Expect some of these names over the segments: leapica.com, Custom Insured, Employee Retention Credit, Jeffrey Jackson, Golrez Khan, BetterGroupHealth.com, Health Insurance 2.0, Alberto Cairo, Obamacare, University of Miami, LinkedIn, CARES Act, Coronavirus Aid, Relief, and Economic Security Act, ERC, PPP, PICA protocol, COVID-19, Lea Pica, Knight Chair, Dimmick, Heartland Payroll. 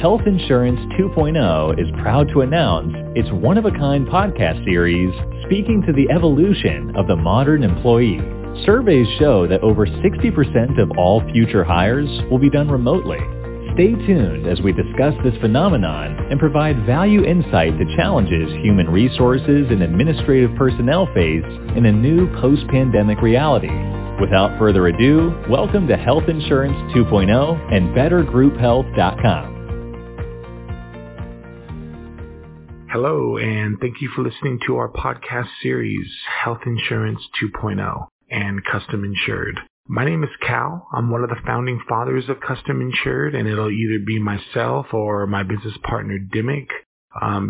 Health Insurance 2.0 is proud to announce its one-of-a-kind podcast series speaking to the evolution of the modern employee. Surveys show that over 60% of all future hires will be done remotely. Stay tuned as we discuss this phenomenon and provide value insight to challenges human resources and administrative personnel face in a new post-pandemic reality. Without further ado, welcome to Health Insurance 2.0 and BetterGroupHealth.com. Hello, and thank you for listening to our podcast series, Health Insurance 2.0 and Custom Insured. My name is Cal. I'm one of the founding fathers of Custom Insured, and it'll either be myself or my business partner, Dimmick,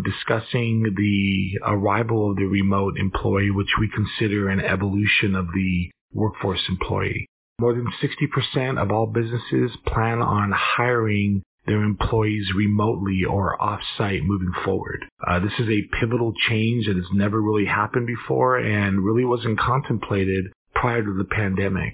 discussing the arrival of the remote employee, which we consider an evolution of the workforce employee. More than 60% of all businesses plan on hiring their employees remotely or off-site moving forward. This is a pivotal change that has never really happened before and really wasn't contemplated prior to the pandemic.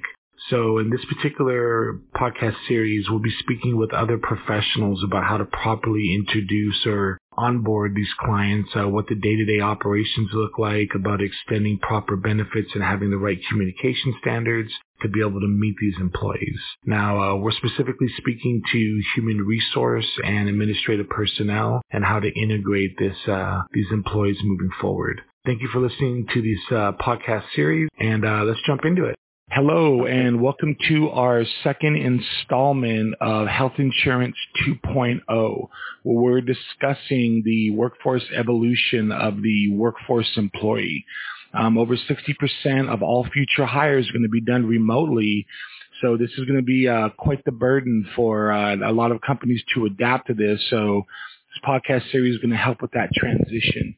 So in this particular podcast series, we'll be speaking with other professionals about how to properly introduce or onboard these clients, what the day-to-day operations look like, about extending proper benefits and having the right communication standards to be able to meet these employees. Now, we're specifically speaking to human resource and administrative personnel and how to integrate these employees moving forward. Thank you for listening to this podcast series, and let's jump into it. Hello, and welcome to our second installment of Health Insurance 2.0, where we're discussing the workforce evolution of the workforce employee. Over 60% of all future hires are going to be done remotely, so this is going to be quite the burden for a lot of companies to adapt to this, so this podcast series is going to help with that transition.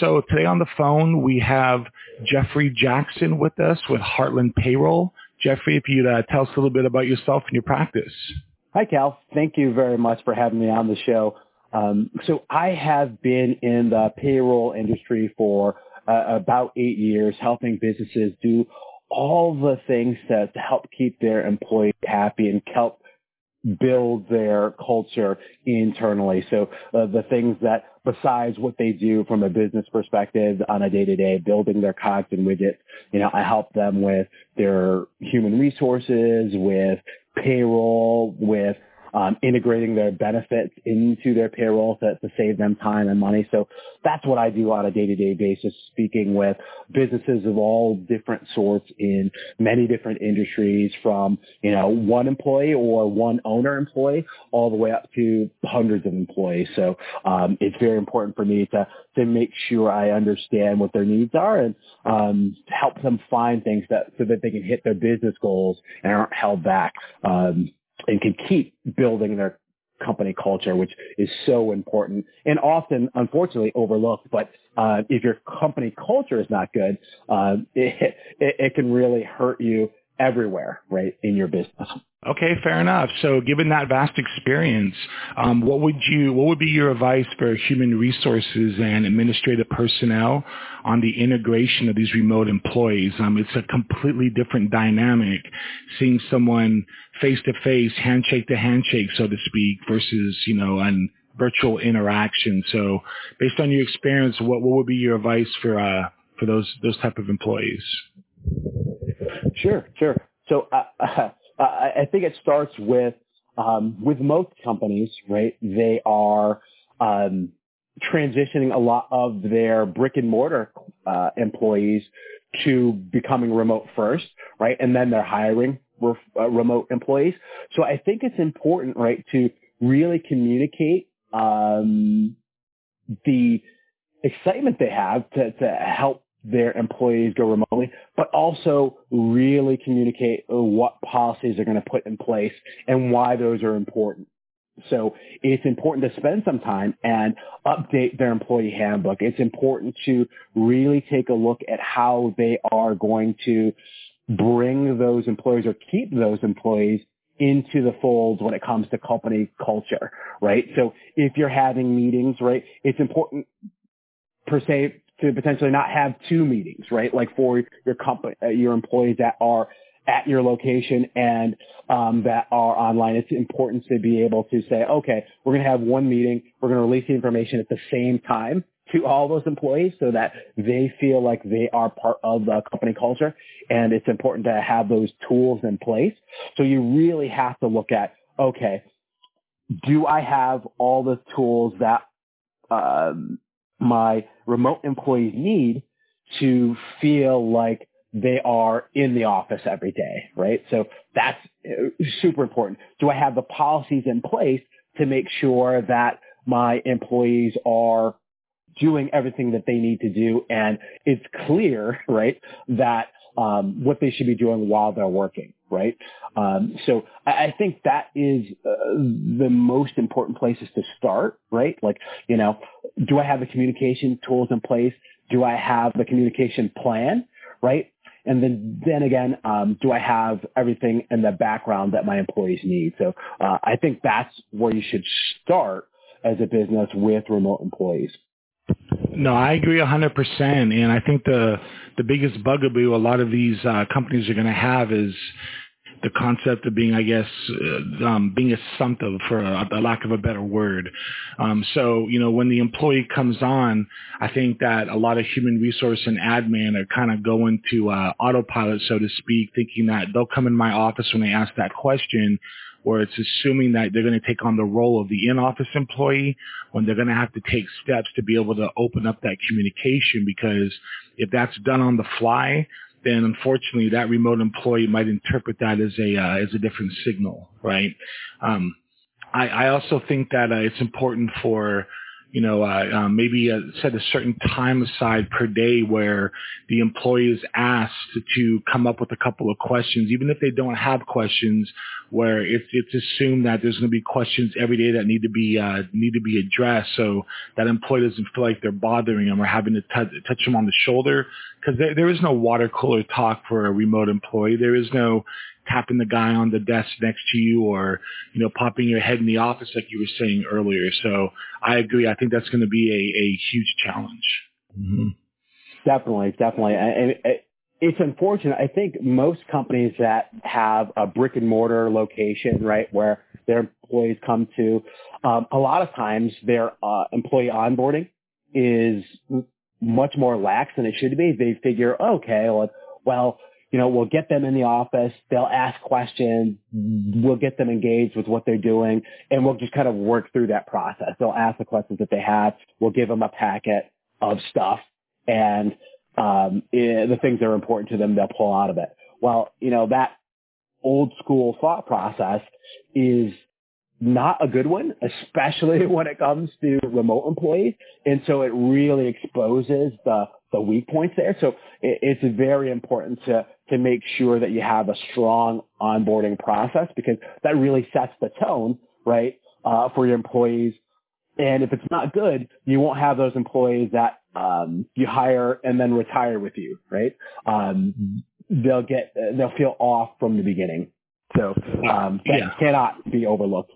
So today on the phone, we have Jeffrey Jackson with us with Heartland Payroll. Jeffrey, if you'd tell us a little bit about yourself and your practice. Hi, Cal. Thank you very much for having me on the show. So I have been in the payroll industry for about 8 years, helping businesses do all the things to help keep their employees happy and help build their culture internally. So the things that, besides what they do from a business perspective on a day-to-day, building their cogs and widgets, I help them with their human resources, with payroll, with integrating their benefits into their payroll to save them time and money. So that's what I do on a day-to-day basis, speaking with businesses of all different sorts in many different industries, from, one employee or one owner employee all the way up to hundreds of employees. So it's very important for me to make sure I understand what their needs are and help them find things so that they can hit their business goals and aren't held back. And can keep building their company culture, which is so important and often, unfortunately, overlooked. But if your company culture is not good, it can really hurt you everywhere, right, in your business. Okay, fair enough. So given that vast experience, what would be your advice for human resources and administrative personnel on the integration of these remote employees? It's a completely different dynamic, seeing someone face-to-face, handshake to handshake, so to speak, versus, an virtual interaction. So based on your experience, what would be your advice for those type of employees? Sure. So, I think it starts with most companies, right? They are transitioning a lot of their brick and mortar employees to becoming remote first, right? And then they're hiring remote employees. So I think it's important, right, to really communicate the excitement they have to help their employees go remotely, but also really communicate what policies they're going to put in place and why those are important. So it's important to spend some time and update their employee handbook. It's important to really take a look at how they are going to bring those employees or keep those employees into the fold when it comes to company culture, right? So if you're having meetings, right, it's important per se to potentially not have two meetings, right? Like for your company, your employees that are at your location and that are online. It's important to be able to say, okay, we're going to have one meeting. We're going to release the information at the same time to all those employees so that they feel like they are part of the company culture. And it's important to have those tools in place. So you really have to look at, okay, do I have all the tools that my remote employees need to feel like they are in the office every day, right? So that's super important. Do I have the policies in place to make sure that my employees are doing everything that they need to do and it's clear, right, that what they should be doing while they're working, right? So I think that is the most important places to start, right? Like, you know, do I have the communication tools in place? Do I have the communication plan, right? And then again, do I have everything in the background that my employees need? So I think that's where you should start as a business with remote employees. No, I agree 100%. And I think the biggest bugaboo a lot of these companies are going to have is the concept of being, I guess, being assumptive, for a lack of a better word. So, you know, when the employee comes on, I think that a lot of human resource and admin are kind of going to autopilot, so to speak, thinking that they'll come in my office when they ask that question, or it's assuming that they're going to take on the role of the in-office employee when they're going to have to take steps to be able to open up that communication, because if that's done on the fly, then unfortunately that remote employee might interpret that as a different signal, right? I also think that it's important for, you know, maybe set a certain time aside per day where the employee is asked to come up with a couple of questions, even if they don't have questions, where it's assumed that there's going to be questions every day that need to be addressed, so that employee doesn't feel like they're bothering them or having to touch them on the shoulder, because there is no water cooler talk for a remote employee. There is no tapping the guy on the desk next to you or, you know, popping your head in the office like you were saying earlier. So I agree. I think that's going to be a huge challenge. Mm-hmm. Definitely. And it's unfortunate. I think most companies that have a brick and mortar location, right, where their employees come to, a lot of times their employee onboarding is much more lax than it should be. They figure, okay, well, you know, we'll get them in the office, they'll ask questions, we'll get them engaged with what they're doing, and we'll just kind of work through that process. They'll ask the questions that they have, we'll give them a packet of stuff, and the things that are important to them, they'll pull out of it. Well, you know, that old school thought process is not a good one, especially when it comes to remote employees. And so it really exposes the weak points there. So it's very important to make sure that you have a strong onboarding process, because that really sets the tone, right, for your employees. And if it's not good, you won't have those employees that you hire and then retire with you, right? They'll feel off from the beginning. So that cannot be overlooked.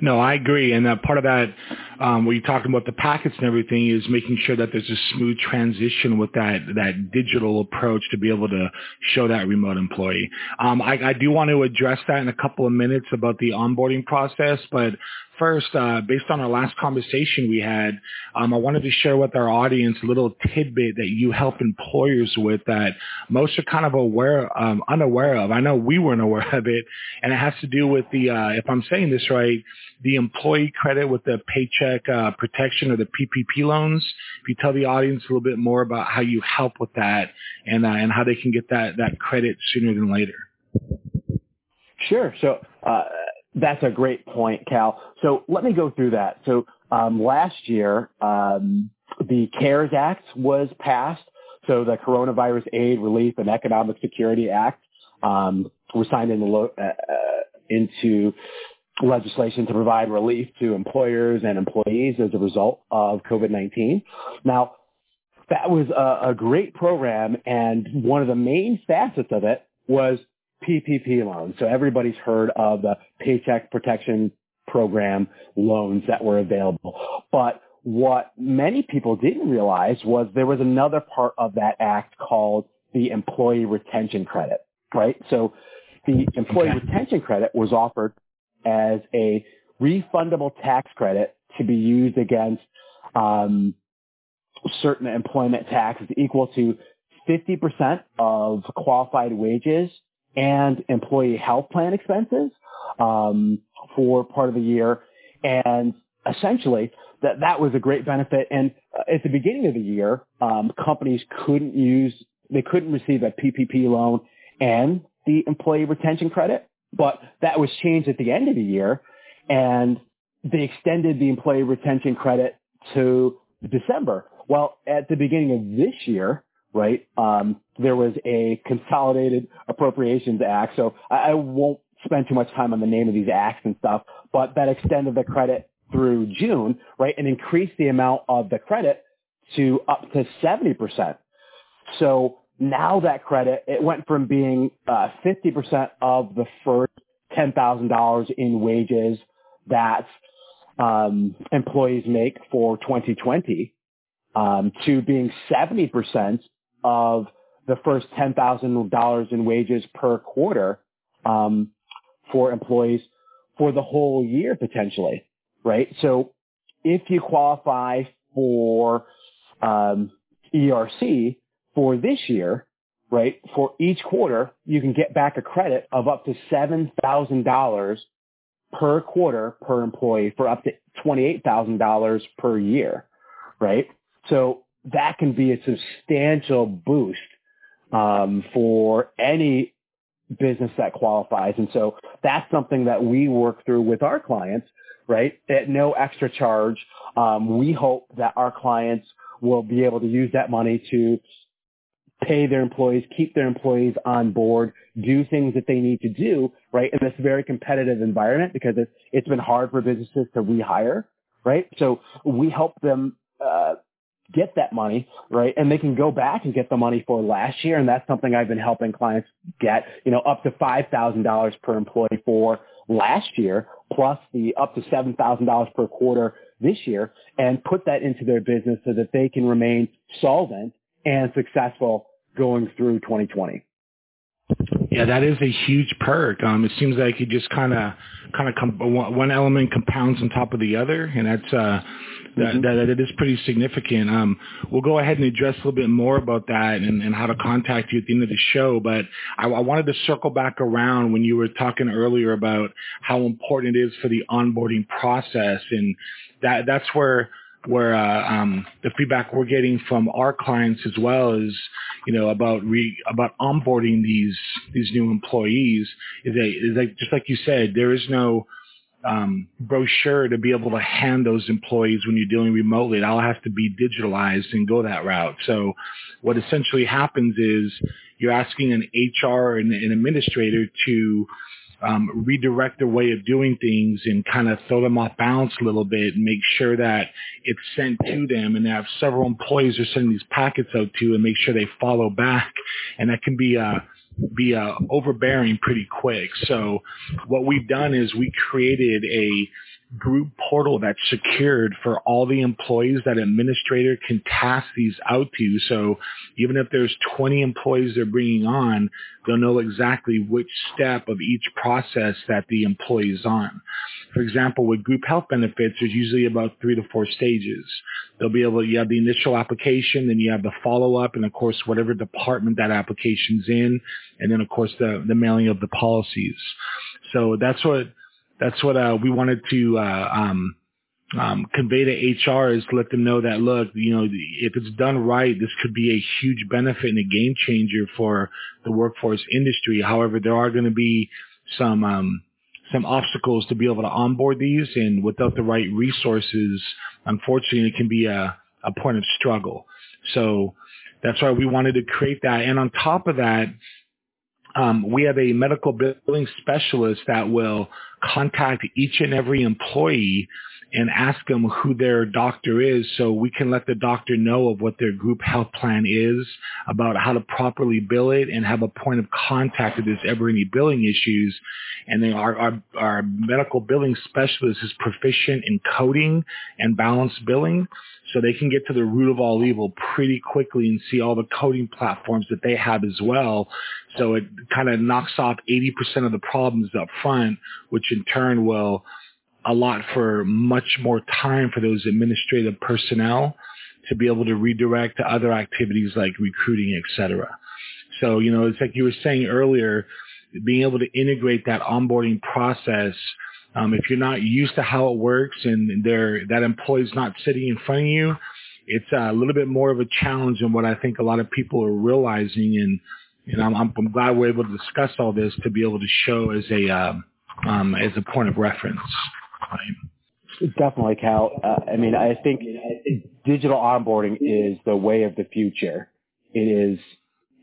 No, I agree. And part of that, when you're talking about the packets and everything, is making sure that there's a smooth transition with that digital approach to be able to show that remote employee. I do want to address that in a couple of minutes about the onboarding process. But first, based on our last conversation we had, I wanted to share with our audience a little tidbit that you help employers with that most are kind of unaware of. I know we weren't aware of it, and it has to do with the, if I'm saying this right, the employee credit with the Paycheck Protection or the PPP loans. If you tell the audience a little bit more about how you help with that and how they can get that credit sooner than later. Sure. So that's a great point, Cal. So let me go through that. So last year, the CARES Act was passed. So the Coronavirus Aid, Relief, and Economic Security Act was signed into legislation to provide relief to employers and employees as a result of COVID-19. Now, that was a great program, and one of the main facets of it was PPP loans. So everybody's heard of the Paycheck Protection Program loans that were available. But what many people didn't realize was there was another part of that act called the Employee Retention Credit. right? So the Employee Retention Credit was offered as a refundable tax credit to be used against certain employment taxes equal to 50% of qualified wages and employee health plan expenses for part of the year. And essentially, that was a great benefit. And at the beginning of the year, companies couldn't receive a PPP loan and the employee retention credit, but that was changed at the end of the year, and they extended the employee retention credit to December. Well, at the beginning of this year, right, there was a Consolidated Appropriations Act, so I won't spend too much time on the name of these acts and stuff, but that extended the credit through June, right, and increased the amount of the credit to up to 70%. So now that credit, it went from being 50% of the first $10,000 in wages that employees make for 2020 to being 70% of the first $10,000 in wages per quarter for employees for the whole year potentially, right? So if you qualify for ERC for this year, right, for each quarter, you can get back a credit of up to $7,000 per quarter per employee for up to $28,000 per year, right? So that can be a substantial boost for any business that qualifies. And so that's something that we work through with our clients, right, at no extra charge. We hope that our clients will be able to use that money to pay their employees, keep their employees on board, do things that they need to do, right, in this very competitive environment, because it's been hard for businesses to rehire, right? So we help them get that money, right, and they can go back and get the money for last year, and that's something I've been helping clients get, you know, up to $5,000 per employee for last year, plus the up to $7,000 per quarter this year, and put that into their business so that they can remain solvent and successful going through 2020. Yeah, that is a huge perk. It seems like you just one element compounds on top of the other, and that's that is pretty significant. We'll go ahead and address a little bit more about that and how to contact you at the end of the show. But I wanted to circle back around when you were talking earlier about how important it is for the onboarding process, and that's where the feedback we're getting from our clients as well is, you know, about onboarding these new employees is just like you said, there is no brochure to be able to hand those employees when you're dealing remotely. It all has to be digitalized and go that route. So what essentially happens is you're asking an HR and an administrator to redirect their way of doing things and kind of throw them off balance a little bit and make sure that it's sent to them, and they have several employees are sending these packets out to and make sure they follow back, and that can be overbearing pretty quick. So what we've done is we created a group portal that's secured for all the employees that administrator can task these out to. So even if there's 20 employees they're bringing on, they'll know exactly which step of each process that the employee is on. For example, with group health benefits, there's usually about 3 to 4 stages. They'll be able to, you have the initial application, then you have the follow-up, and of course, whatever department that application's in, and then of course, the mailing of the policies. So that's what we wanted to convey to HR, is to let them know that, look, you know, if it's done right, this could be a huge benefit and a game changer for the workforce industry. However, there are going to be some obstacles to be able to onboard these, and without the right resources, unfortunately, it can be a point of struggle. So that's why we wanted to create that. And on top of that, we have a medical billing specialist that will contact each and every employee and ask them who their doctor is, so we can let the doctor know of what their group health plan is, about how to properly bill it, and have a point of contact if there's ever any billing issues. And then our medical billing specialist is proficient in coding and balance billing. so they can get to the root of all evil pretty quickly and see all the coding platforms that they have as well. So it kind of knocks off 80% of the problems up front, which in turn will allot for much more time for those administrative personnel to be able to redirect to other activities like recruiting, et cetera. So, you know, it's like you were saying earlier, being able to integrate that onboarding process. If you're not used to how it works and that employee's not sitting in front of you, it's a little bit more of a challenge than what I think a lot of people are realizing. And I'm glad we're able to discuss all this to be able to show as a point of reference. Right? Definitely, Cal. I think digital onboarding is the way of the future. It is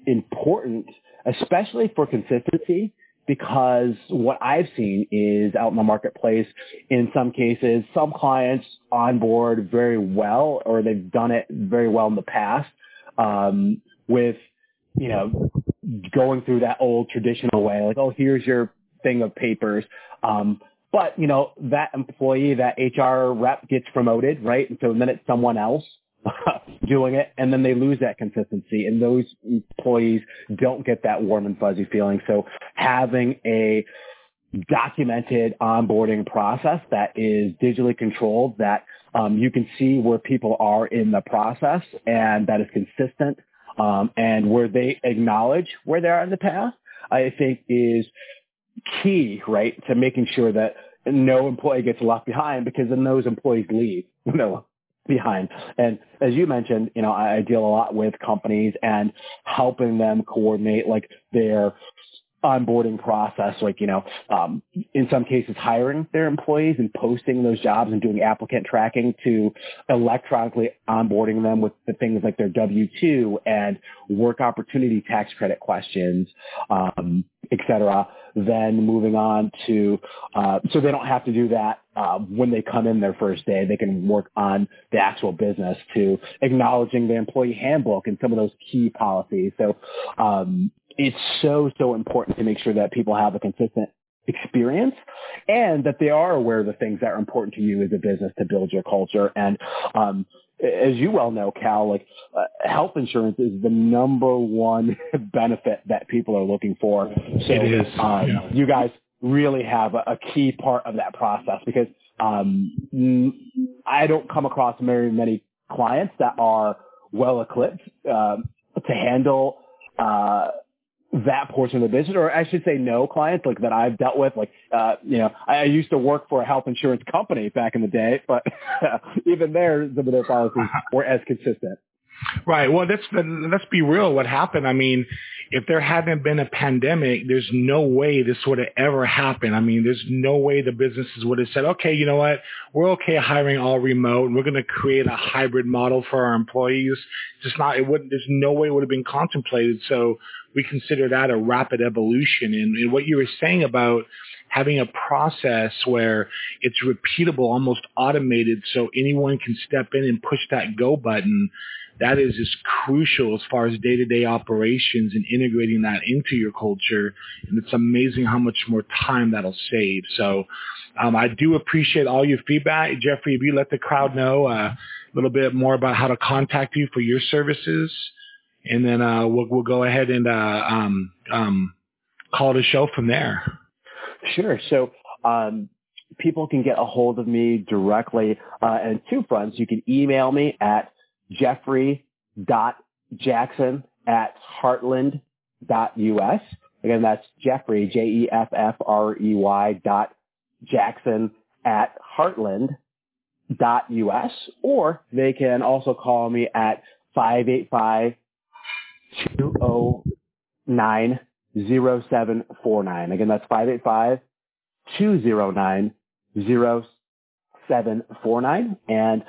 important, especially for consistency, because what I've seen is out in the marketplace, in some cases, some clients onboard very well, or they've done it very well in the past, with, you know, going through that old traditional way, like, oh, here's your thing of papers. But, you know, that employee, that HR rep gets promoted, right? And so then it's someone else doing it, and then they lose that consistency, and those employees don't get that warm and fuzzy feeling. So having a documented onboarding process that is digitally controlled, that you can see where people are in the process, and that is consistent, and where they acknowledge where they are in the past, I think is key, right, to making sure that no employee gets left behind, because then those employees leave. No. Behind. And as you mentioned, you know, I deal a lot with companies and helping them coordinate like their onboarding process, like, you know, in some cases hiring their employees and posting those jobs and doing applicant tracking to electronically onboarding them with the things like their W-2 and work opportunity tax credit questions, et cetera. Then moving on to, so they don't have to do that when they come in their first day. They can work on the actual business, to acknowledging the employee handbook and some of those key policies. So, it's so important to make sure that people have a consistent experience and that they are aware of the things that are important to you as a business to build your culture. And as you well know, Cal, like health insurance is the number one benefit that people are looking for. So it is. Yeah. You guys really have a key part of that process, because I don't come across very many clients that are well equipped to handle that portion of the business, or I should say no clients like that I've dealt with. Like, you know, I used to work for a health insurance company back in the day, but even there, some of their policies were as consistent. Right. Well, let's be real. What happened? I mean, if there hadn't been a pandemic, there's no way this would have ever happened. I mean, there's no way the businesses would have said, okay, you know what? We're okay hiring all remote. We're going to create a hybrid model for our employees. Just not, it wouldn't, there's no way it would have been contemplated. So we consider that a rapid evolution. And what you were saying about having a process where it's repeatable, almost automated, so anyone can step in and push that go button, that is just crucial as far as day-to-day operations and integrating that into your culture. And it's amazing how much more time that'll save. So I do appreciate all your feedback. Jeffrey, if you let the crowd know a little bit more about how to contact you for your services, and then we'll go ahead and call the show from there. Sure. So people can get a hold of me directly and two fronts. You can email me at jeffrey.jackson@heartland.us. Again, that's Jeffrey, Jeffrey .jackson@heartland.us. Or they can also call me at 585-209-0749. Again, that's 585-209-0749. And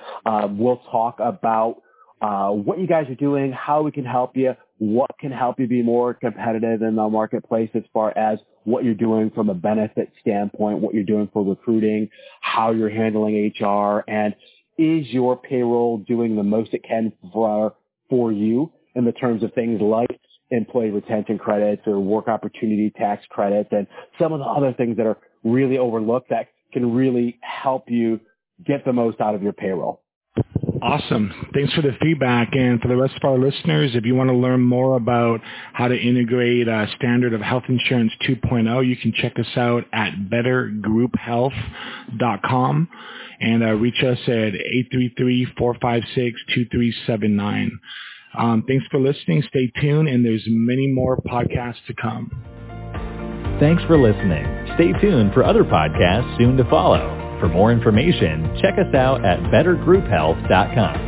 we'll talk about what you guys are doing, how we can help you, what can help you be more competitive in the marketplace as far as what you're doing from a benefit standpoint, what you're doing for recruiting, how you're handling HR, and is your payroll doing the most it can for you in the terms of things like employee retention credits or work opportunity tax credits and some of the other things that are really overlooked that can really help you get the most out of your payroll. Awesome. Thanks for the feedback. And for the rest of our listeners, if you want to learn more about how to integrate a standard of Health Insurance 2.0, you can check us out at BetterGroupHealth.com and reach us at 833-456-2379. Thanks for listening. Stay tuned, and there's many more podcasts to come. Thanks for listening. Stay tuned for other podcasts soon to follow. For more information, check us out at BetterGroupHealth.com.